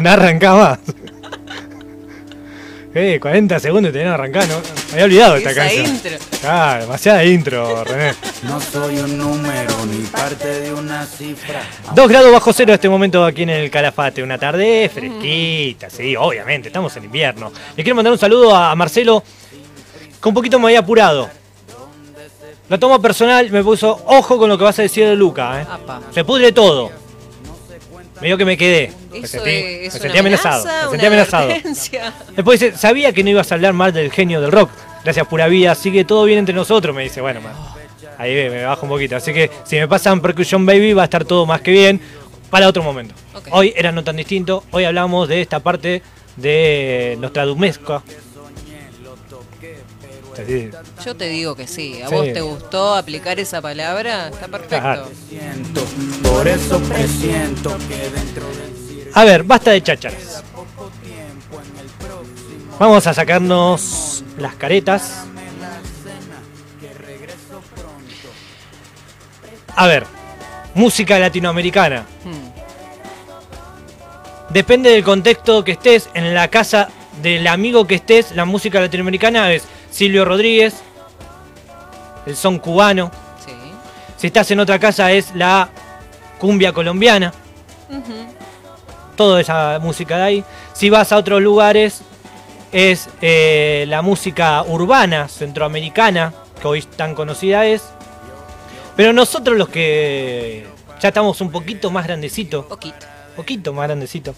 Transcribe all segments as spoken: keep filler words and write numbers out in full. No arrancabas. Eh, cuarenta segundos y te habían arrancado, ¿no? Me había olvidado esta canción. Intro. Ah, demasiada intro, René. No soy un número ni parte de una cifra. Dos grados bajo cero en este momento aquí en el Calafate. Una tarde fresquita, sí, obviamente, estamos en invierno. Le quiero mandar un saludo a Marcelo, que un poquito me había apurado. La toma personal me puso, ojo con lo que vas a decir de Luca, ¿eh? Apa. Se pudre todo. Me dio que me quedé. Me sentí, me sentí amenazado. Me sentí amenazado. Después dice, sabía que no ibas a hablar mal del genio del rock. Gracias, pura vida. Sigue todo bien entre nosotros. Me dice, bueno, man, ahí ve, me bajo un poquito. Así que si me pasan Percussion Baby va a estar todo más que bien. Para otro momento. Okay. Hoy era no tan distinto. Hoy hablamos de esta parte de nuestra dumesca. Sí. Yo te digo que sí. ¿A sí. vos te gustó aplicar esa palabra? Está perfecto. Por eso presiento que dentro del... A ver, basta de chácharas. Vamos a sacarnos las caretas. A ver, música latinoamericana. Hmm. Depende del contexto que estés, en la casa del amigo que estés, la música latinoamericana es... Silvio Rodríguez, el son cubano. Sí. Si estás en otra casa es la cumbia colombiana. Uh-huh. Toda esa música de ahí. Si vas a otros lugares es eh, la música urbana, centroamericana, que hoy tan conocida es. Pero nosotros los que ya estamos un poquito más grandecitos. Poquito. Poquito más grandecitos.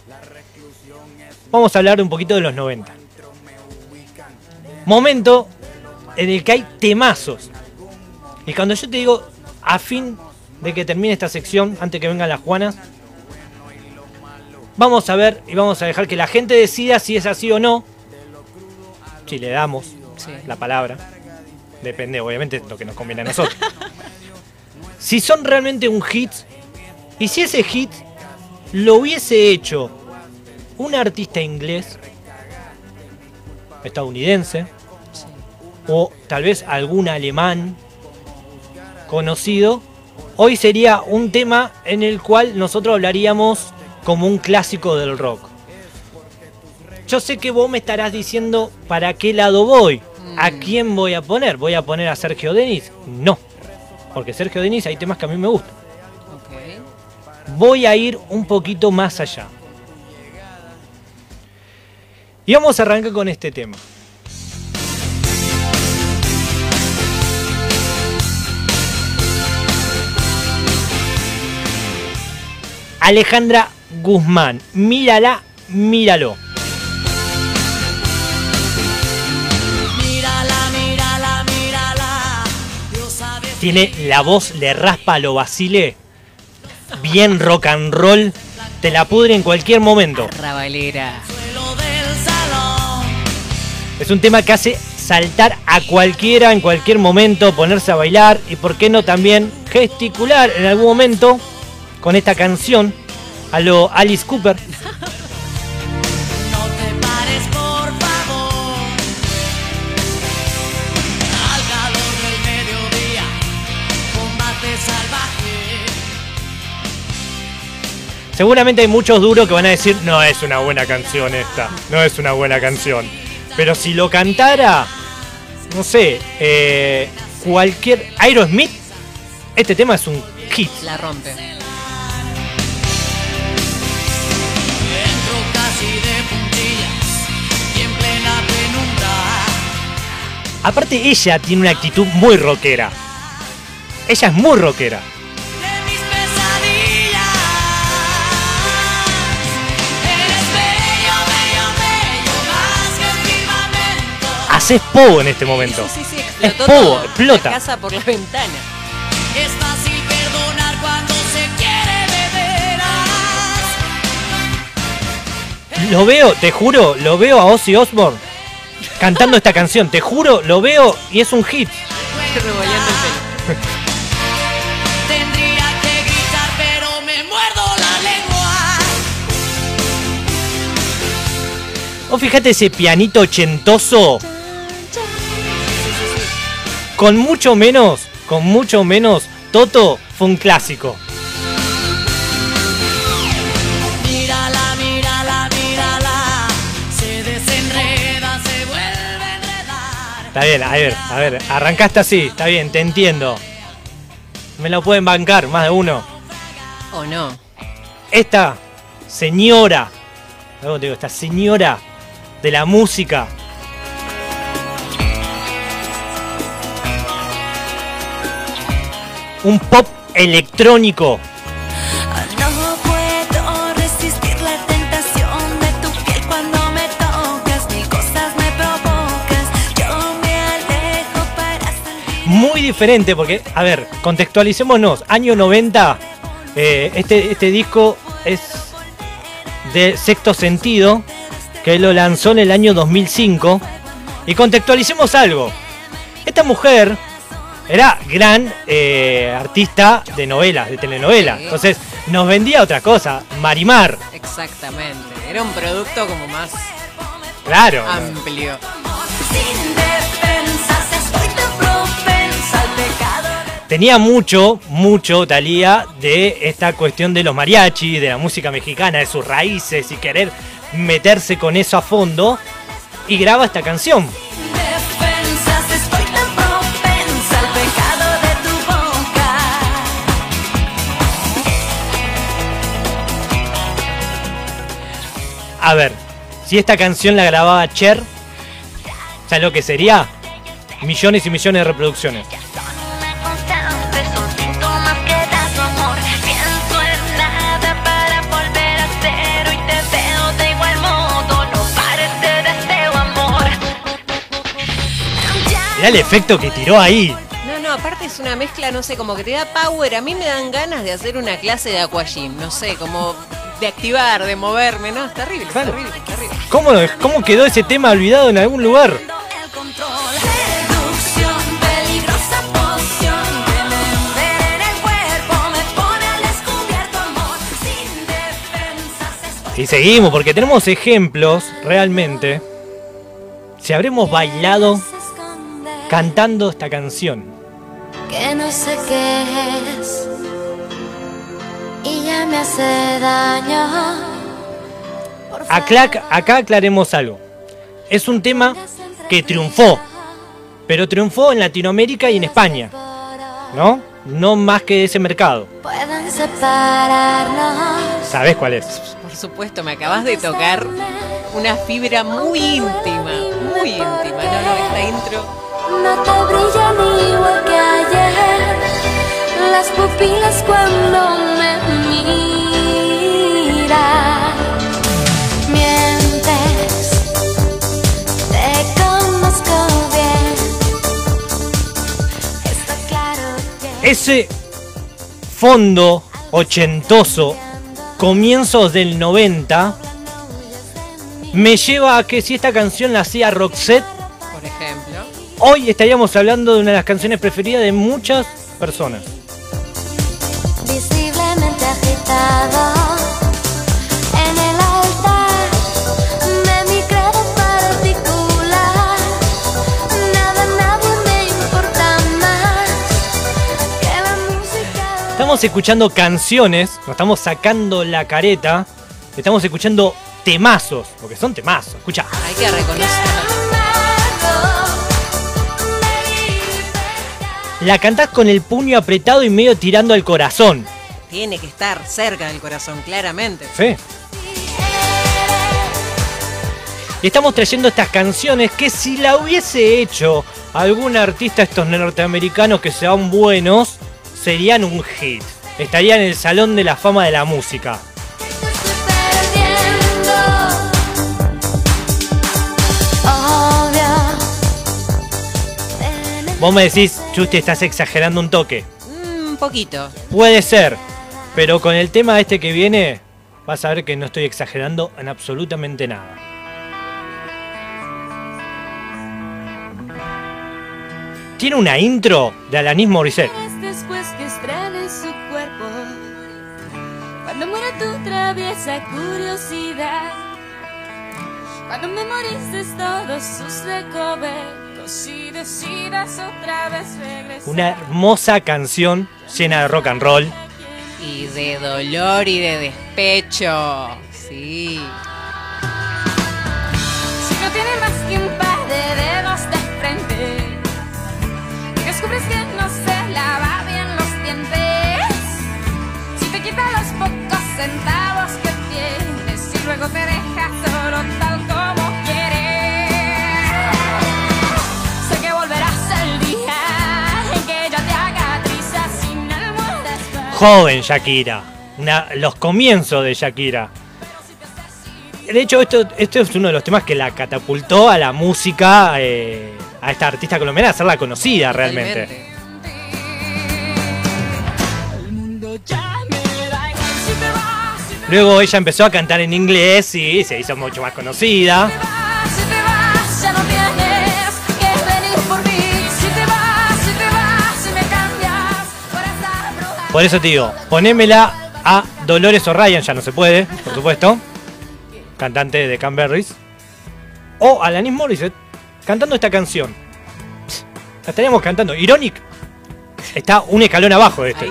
Vamos a hablar un poquito de los noventa. Momento en el que hay temazos. Y cuando yo te digo, a fin de que termine esta sección, antes que vengan las Juanas, vamos a ver y vamos a dejar que la gente decida si es así o no. Si le damos sí. la palabra. Depende, obviamente, de lo que nos conviene a nosotros. Si son realmente un hit. Y si ese hit lo hubiese hecho un artista inglés, estadounidense, sí. o tal vez algún alemán conocido, hoy sería un tema en el cual nosotros hablaríamos como un clásico del rock. Yo sé que vos me estarás diciendo para qué lado voy, mm. a quién voy a poner. ¿Voy a poner a Sergio Denis? No, porque Sergio Denis hay temas que a mí me gustan. Okay. Voy a ir un poquito más allá. Y vamos a arrancar con este tema. Alejandra Guzmán, mírala, míralo. Mírala, mírala, mírala. Dios sabe. Tiene la voz, le raspa a lo Basile. Bien rock and roll. Te la pudre en cualquier momento. Rabalera. Es un tema que hace saltar a cualquiera en cualquier momento, ponerse a bailar y por qué no también gesticular en algún momento con esta canción a lo Alice Cooper. Seguramente hay muchos duros que van a decir, no es una buena canción esta, no es una buena canción. Pero si lo cantara, no sé, eh, cualquier Aerosmith, este tema es un hit. La rompe. Aparte ella tiene una actitud muy rockera. Ella es muy rockera. Es pogo en este momento. Sí, sí, sí, es pogo, explota. La casa por la ventana. Es fácil perdonar cuando se quiere de veras. Lo veo, te juro, lo veo a Ozzy Osbourne cantando esta canción. Te juro, lo veo y es un hit. Revolviendo el pelo. Tendría que gritar, pero me muerdo la lengua. O fíjate ese pianito ochentoso. Con mucho menos, con mucho menos, Toto fue un clásico. Mírala, mírala, Está bien, a ver, a ver, arrancaste así, está bien, te entiendo. Me lo pueden bancar, más de uno. O no. Esta señora, ¿cómo te digo? Esta señora de la música. Un pop electrónico. Muy diferente porque, a ver, contextualicémonos, año noventa, eh, este, este disco es de Sexto Sentido, que lo lanzó en el año dos mil cinco, y contextualicemos algo, esta mujer era gran eh, artista de novelas, de telenovela, entonces nos vendía otra cosa, Marimar. Exactamente, era un producto como más claro, amplio. Tenía mucho, mucho, Thalía, de esta cuestión de los mariachi, de la música mexicana, de sus raíces y querer meterse con eso a fondo. Y graba esta canción. A ver, si esta canción la grababa Cher, ¿sabes lo que sería? Millones y millones de reproducciones. Mirá el efecto que tiró ahí. No, no, aparte es una mezcla, no sé, como que te da power. A mí me dan ganas de hacer una clase de aquagym, no sé, como de activar, de moverme, ¿no? Es terrible, es claro. terrible, es terrible. ¿Cómo, ¿Cómo quedó ese tema olvidado en algún lugar? Y seguimos, porque tenemos ejemplos, realmente. Si habremos bailado cantando esta canción. Que no sé qué es y ya me hace daño. Acá, acá aclaremos algo. Es un tema que triunfó, pero triunfó en Latinoamérica y en España, ¿no? No más que ese mercado. ¿Sabés cuál es? Por supuesto, me acabas de tocar una fibra muy íntima, muy íntima. No, no, esta intro. No te brilla ni igual que ayer las pupilas cuando me miras. Mientes, te conozco bien. Está claro que ese fondo ochentoso, comienzos del noventa, me lleva a que si esta canción la hacía Roxette, por ejemplo, hoy estaríamos hablando de una de las canciones preferidas de muchas personas. Visiblemente agitado en el altar de mi credo particular. Nada, nada me importa más que la música. Estamos escuchando canciones, nos estamos sacando la careta, estamos escuchando temazos, porque son temazos. Escucha. Hay que reconocerlo. La cantás con el puño apretado y medio tirando al corazón. Tiene que estar cerca del corazón, claramente. Sí. Y estamos trayendo estas canciones que si la hubiese hecho algún artista, estos norteamericanos que sean buenos, serían un hit. Estarían en el Salón de la Fama de la Música. Vos me decís, Chusti, estás exagerando un toque. Un mm, poquito. Puede ser, pero con el tema este que viene, vas a ver que no estoy exagerando en absolutamente nada. Tiene una intro de Alanis Morissette. Después que extrañe su cuerpo, cuando muera tu traviesa curiosidad, cuando memorices todos sus recovers. Si decidas otra vez regresar. Una hermosa canción llena de rock and roll. Y de dolor y de despecho. Sí. Si no tiene más que un par de dedos de frente, centavos que tienes y luego te dejas solo tal como quieres. Sé que volverás al día en que ella te haga trizas sin almohadas. Joven Shakira, una, los comienzos de Shakira. De hecho, esto, esto es uno de los temas que la catapultó a la música, eh, a esta artista colombiana, a hacerla conocida realmente. Realmente. Luego ella empezó a cantar en inglés y se hizo mucho más conocida. Por eso te digo, ponémela a Dolores O'Ryan, ya no se puede, por supuesto, cantante de Cranberries, o a Alanis Morissette cantando esta canción. La estaríamos cantando. Ironic está un escalón abajo de este.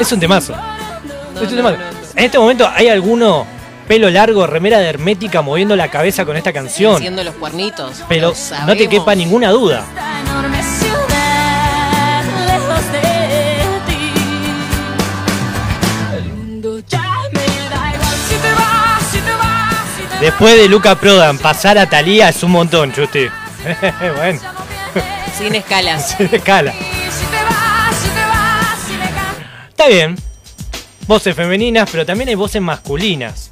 Es un temazo. No, es un temazo. No, no, no. En este momento hay alguno pelo largo, remera de hermética, moviendo la cabeza con esta canción. Haciendo los cuernitos. Pero lo no te quepa ninguna duda. Después de Luca Prodan, pasar a Thalía es un montón, Chusti. Bueno. Sin escala. Sin escala. Está bien. Voces femeninas, pero también hay voces masculinas.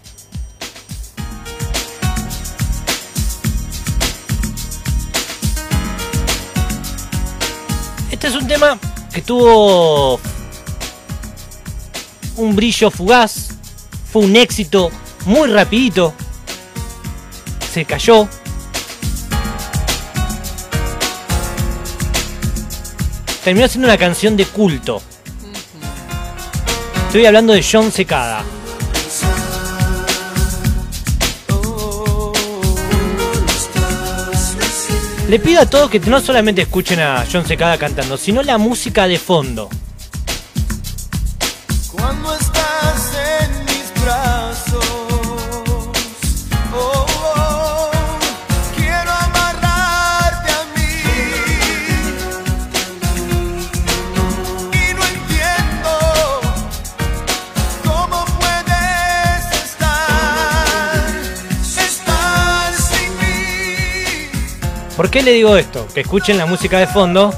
Este es un tema que tuvo un brillo fugaz. Fue un éxito muy rapidito. Se cayó. Terminó siendo una canción de culto. Estoy hablando de Jon Secada. Le pido a todos que no solamente escuchen a Jon Secada cantando, sino la música de fondo. Cuando estás en mis brazos. ¿Por qué le digo esto? Que escuchen la música de fondo.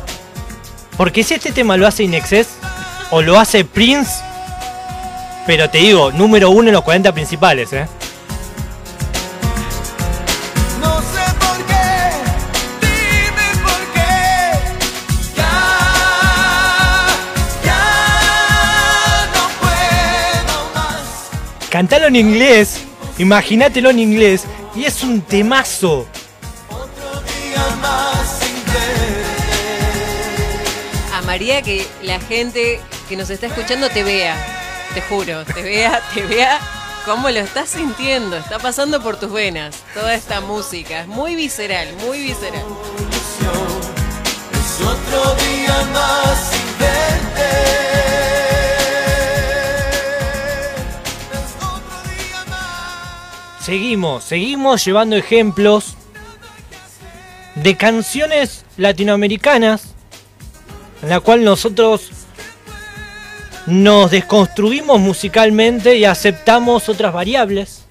Porque si este tema lo hace I N X S o lo hace Prince, pero te digo, número uno en los cuarenta principales, ¿eh? No sé por qué, dime por qué. Ya, ya no puedo más. Cantalo en inglés, imagínatelo en inglés, y es un temazo. Amaría que la gente que nos está escuchando te vea, te juro, te vea, te vea cómo lo estás sintiendo, está pasando por tus venas toda esta música, es muy visceral, muy visceral. Es otro día más sin verte. Es otro día más. Seguimos, seguimos llevando ejemplos de canciones latinoamericanas en la cual nosotros nos desconstruimos musicalmente y aceptamos otras variables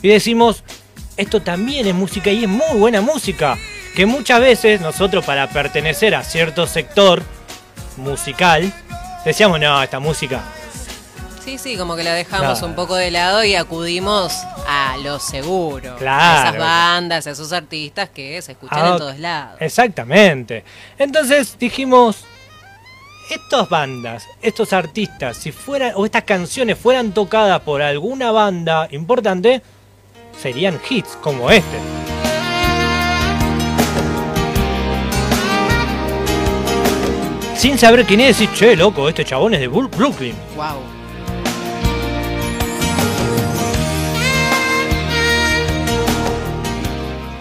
y decimos esto también es música y es muy buena música, que muchas veces nosotros para pertenecer a cierto sector musical decíamos no, esta música sí, sí, como que la dejamos claro. Un poco de lado y acudimos a lo seguro. Claro. A esas bandas, a esos artistas que se escuchan ah, en todos lados. Exactamente. Entonces dijimos, estas bandas, estos artistas, si fueran, o estas canciones fueran tocadas por alguna banda importante, serían hits como este. Sin saber quién es, decís, che, loco, este chabón es de Brooklyn. Wow.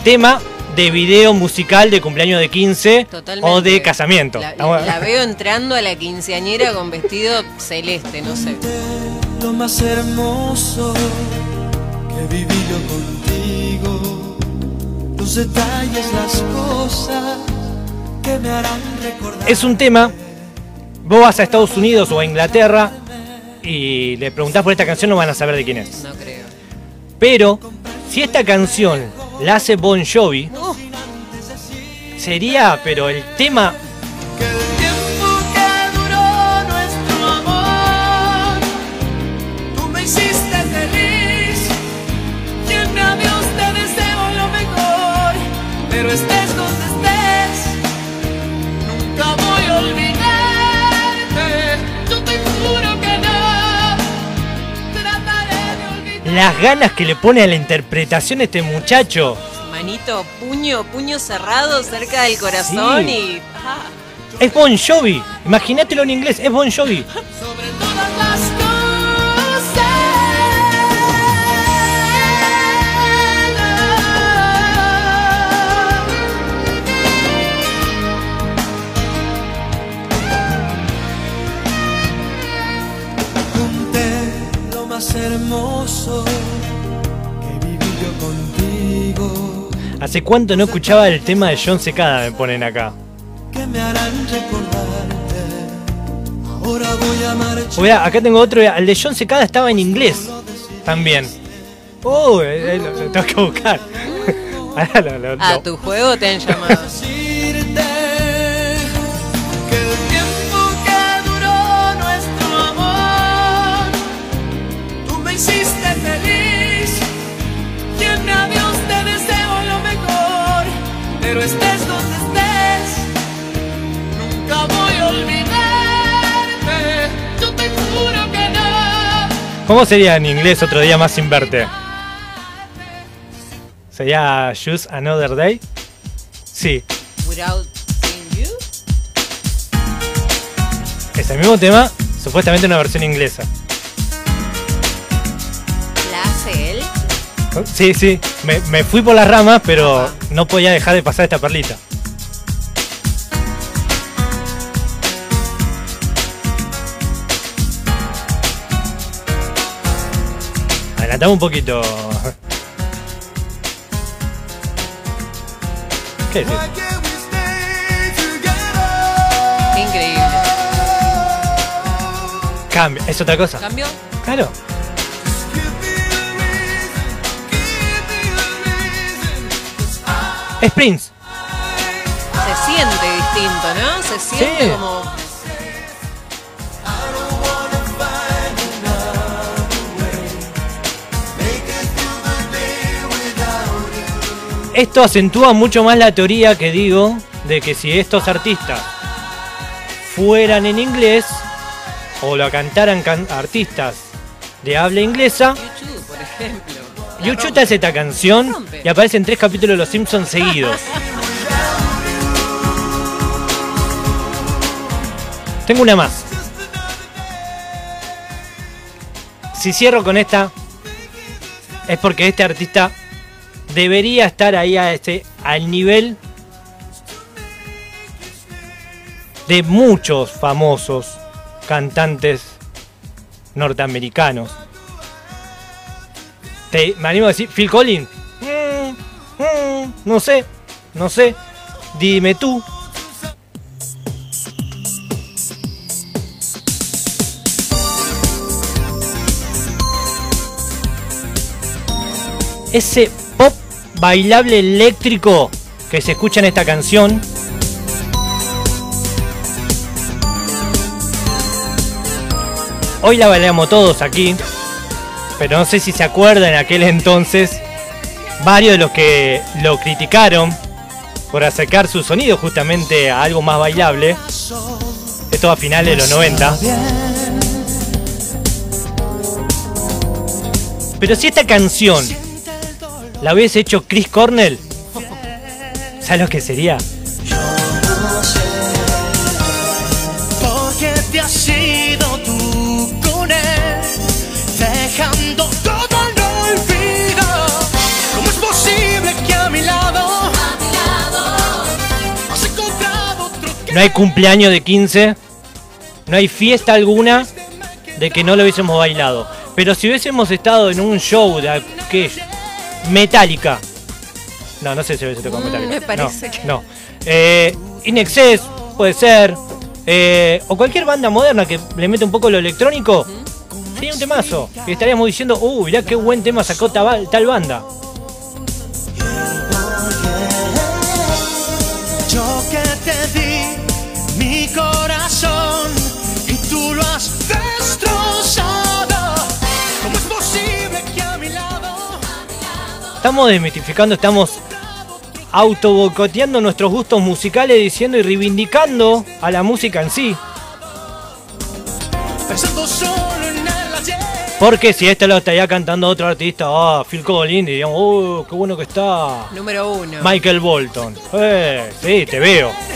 Tema de video musical de cumpleaños de quince. Totalmente. O de casamiento. La, la, la veo entrando a la quinceañera con vestido celeste, no sé. Lo más hermoso que he vivido contigo, tus detalles, las cosas que me harán recordar. Es un tema, vos vas a Estados Unidos o a Inglaterra y le preguntás por esta canción, no van a saber de quién es. No creo. Pero si esta canción la hace Bon Jovi, uh, sería, pero el tema... Que el tiempo que duró nuestro amor, tú me hiciste feliz, lléname usted, deseo lo mejor, pero estés donde estés, nunca voy a olvidarte, yo te juro que no, trataré de olvidar. Las ganas que le pone a la interpretación este muchacho. Manito, puño, puño cerrado cerca del corazón, sí. Y... Ah. Es Bon Jovi, imagínatelo en inglés, es Bon Jovi. Sobre todas las cosas. Junté lo más hermoso que viví yo contigo. ¿Hace cuánto no escuchaba el tema de Jon Secada? Me ponen acá. Mirá, acá tengo otro. El de Jon Secada estaba en inglés también. Oh, eh, eh, lo, lo tengo que buscar. Ahora lo, lo, lo. A tu juego te han llamado. Pero estés donde estés, nunca voy a olvidarte, yo te juro que no. ¿Cómo sería en inglés otro día más sin verte? ¿Sería Just Another Day? Sí. Without Seeing You. Es el mismo tema, supuestamente una versión inglesa. ¿La hace él? Sí, sí, me, me fui por las ramas, pero no podía dejar de pasar esta perlita. Adelantamos un poquito. ¿Qué es eso? Increíble. Cambia, ¿es otra cosa? ¿Cambio? Claro. Es Prince. Se siente distinto, ¿no? Se siente, sí, como... Esto acentúa mucho más la teoría que digo de que si estos artistas fueran en inglés o lo cantaran can artistas de habla inglesa... YouTube, por ejemplo. Yuchu te hace esta canción y aparecen tres capítulos de Los Simpsons seguidos. Tengo una más. Si cierro con esta, es porque este artista debería estar ahí a este, al nivel de muchos famosos cantantes norteamericanos. Te, me animo a decir, Phil Collins, mm, mm, no sé, no sé, dime tú. Ese pop bailable eléctrico que se escucha en esta canción. Hoy la bailamos todos aquí. Pero no sé si se acuerdan, en aquel entonces varios de los que lo criticaron por acercar su sonido justamente a algo más bailable. Esto a finales de los noventa. Pero si esta canción la hubiese hecho Chris Cornell, ¿sabes lo que sería? Todo lo olvido. ¿Cómo es posible que a mi lado No hay cumpleaños de quince. No hay fiesta alguna de que no lo hubiésemos bailado. Pero si hubiésemos estado en un show de ¿qué? Metallica. No, no sé si hubiese tocado Metallica. Mm, me parece no, que... no. Eh, I N X S puede ser. Eh, o cualquier banda moderna que le mete un poco lo electrónico. Mm. Tiene un temazo. Y estaríamos diciendo, uh, mirá qué buen tema sacó tal, tal banda. Yo que te di mi corazón y tú lo has destrozado. ¿Cómo es posible que a mi lado? Estamos desmitificando, estamos autobocoteando nuestros gustos musicales, diciendo y reivindicando a la música en sí. Porque si esto lo estaría cantando otro artista, ah, Phil Collins, diríamos, oh, qué bueno que está. Número uno. Michael Bolton. Eh, sí, te veo.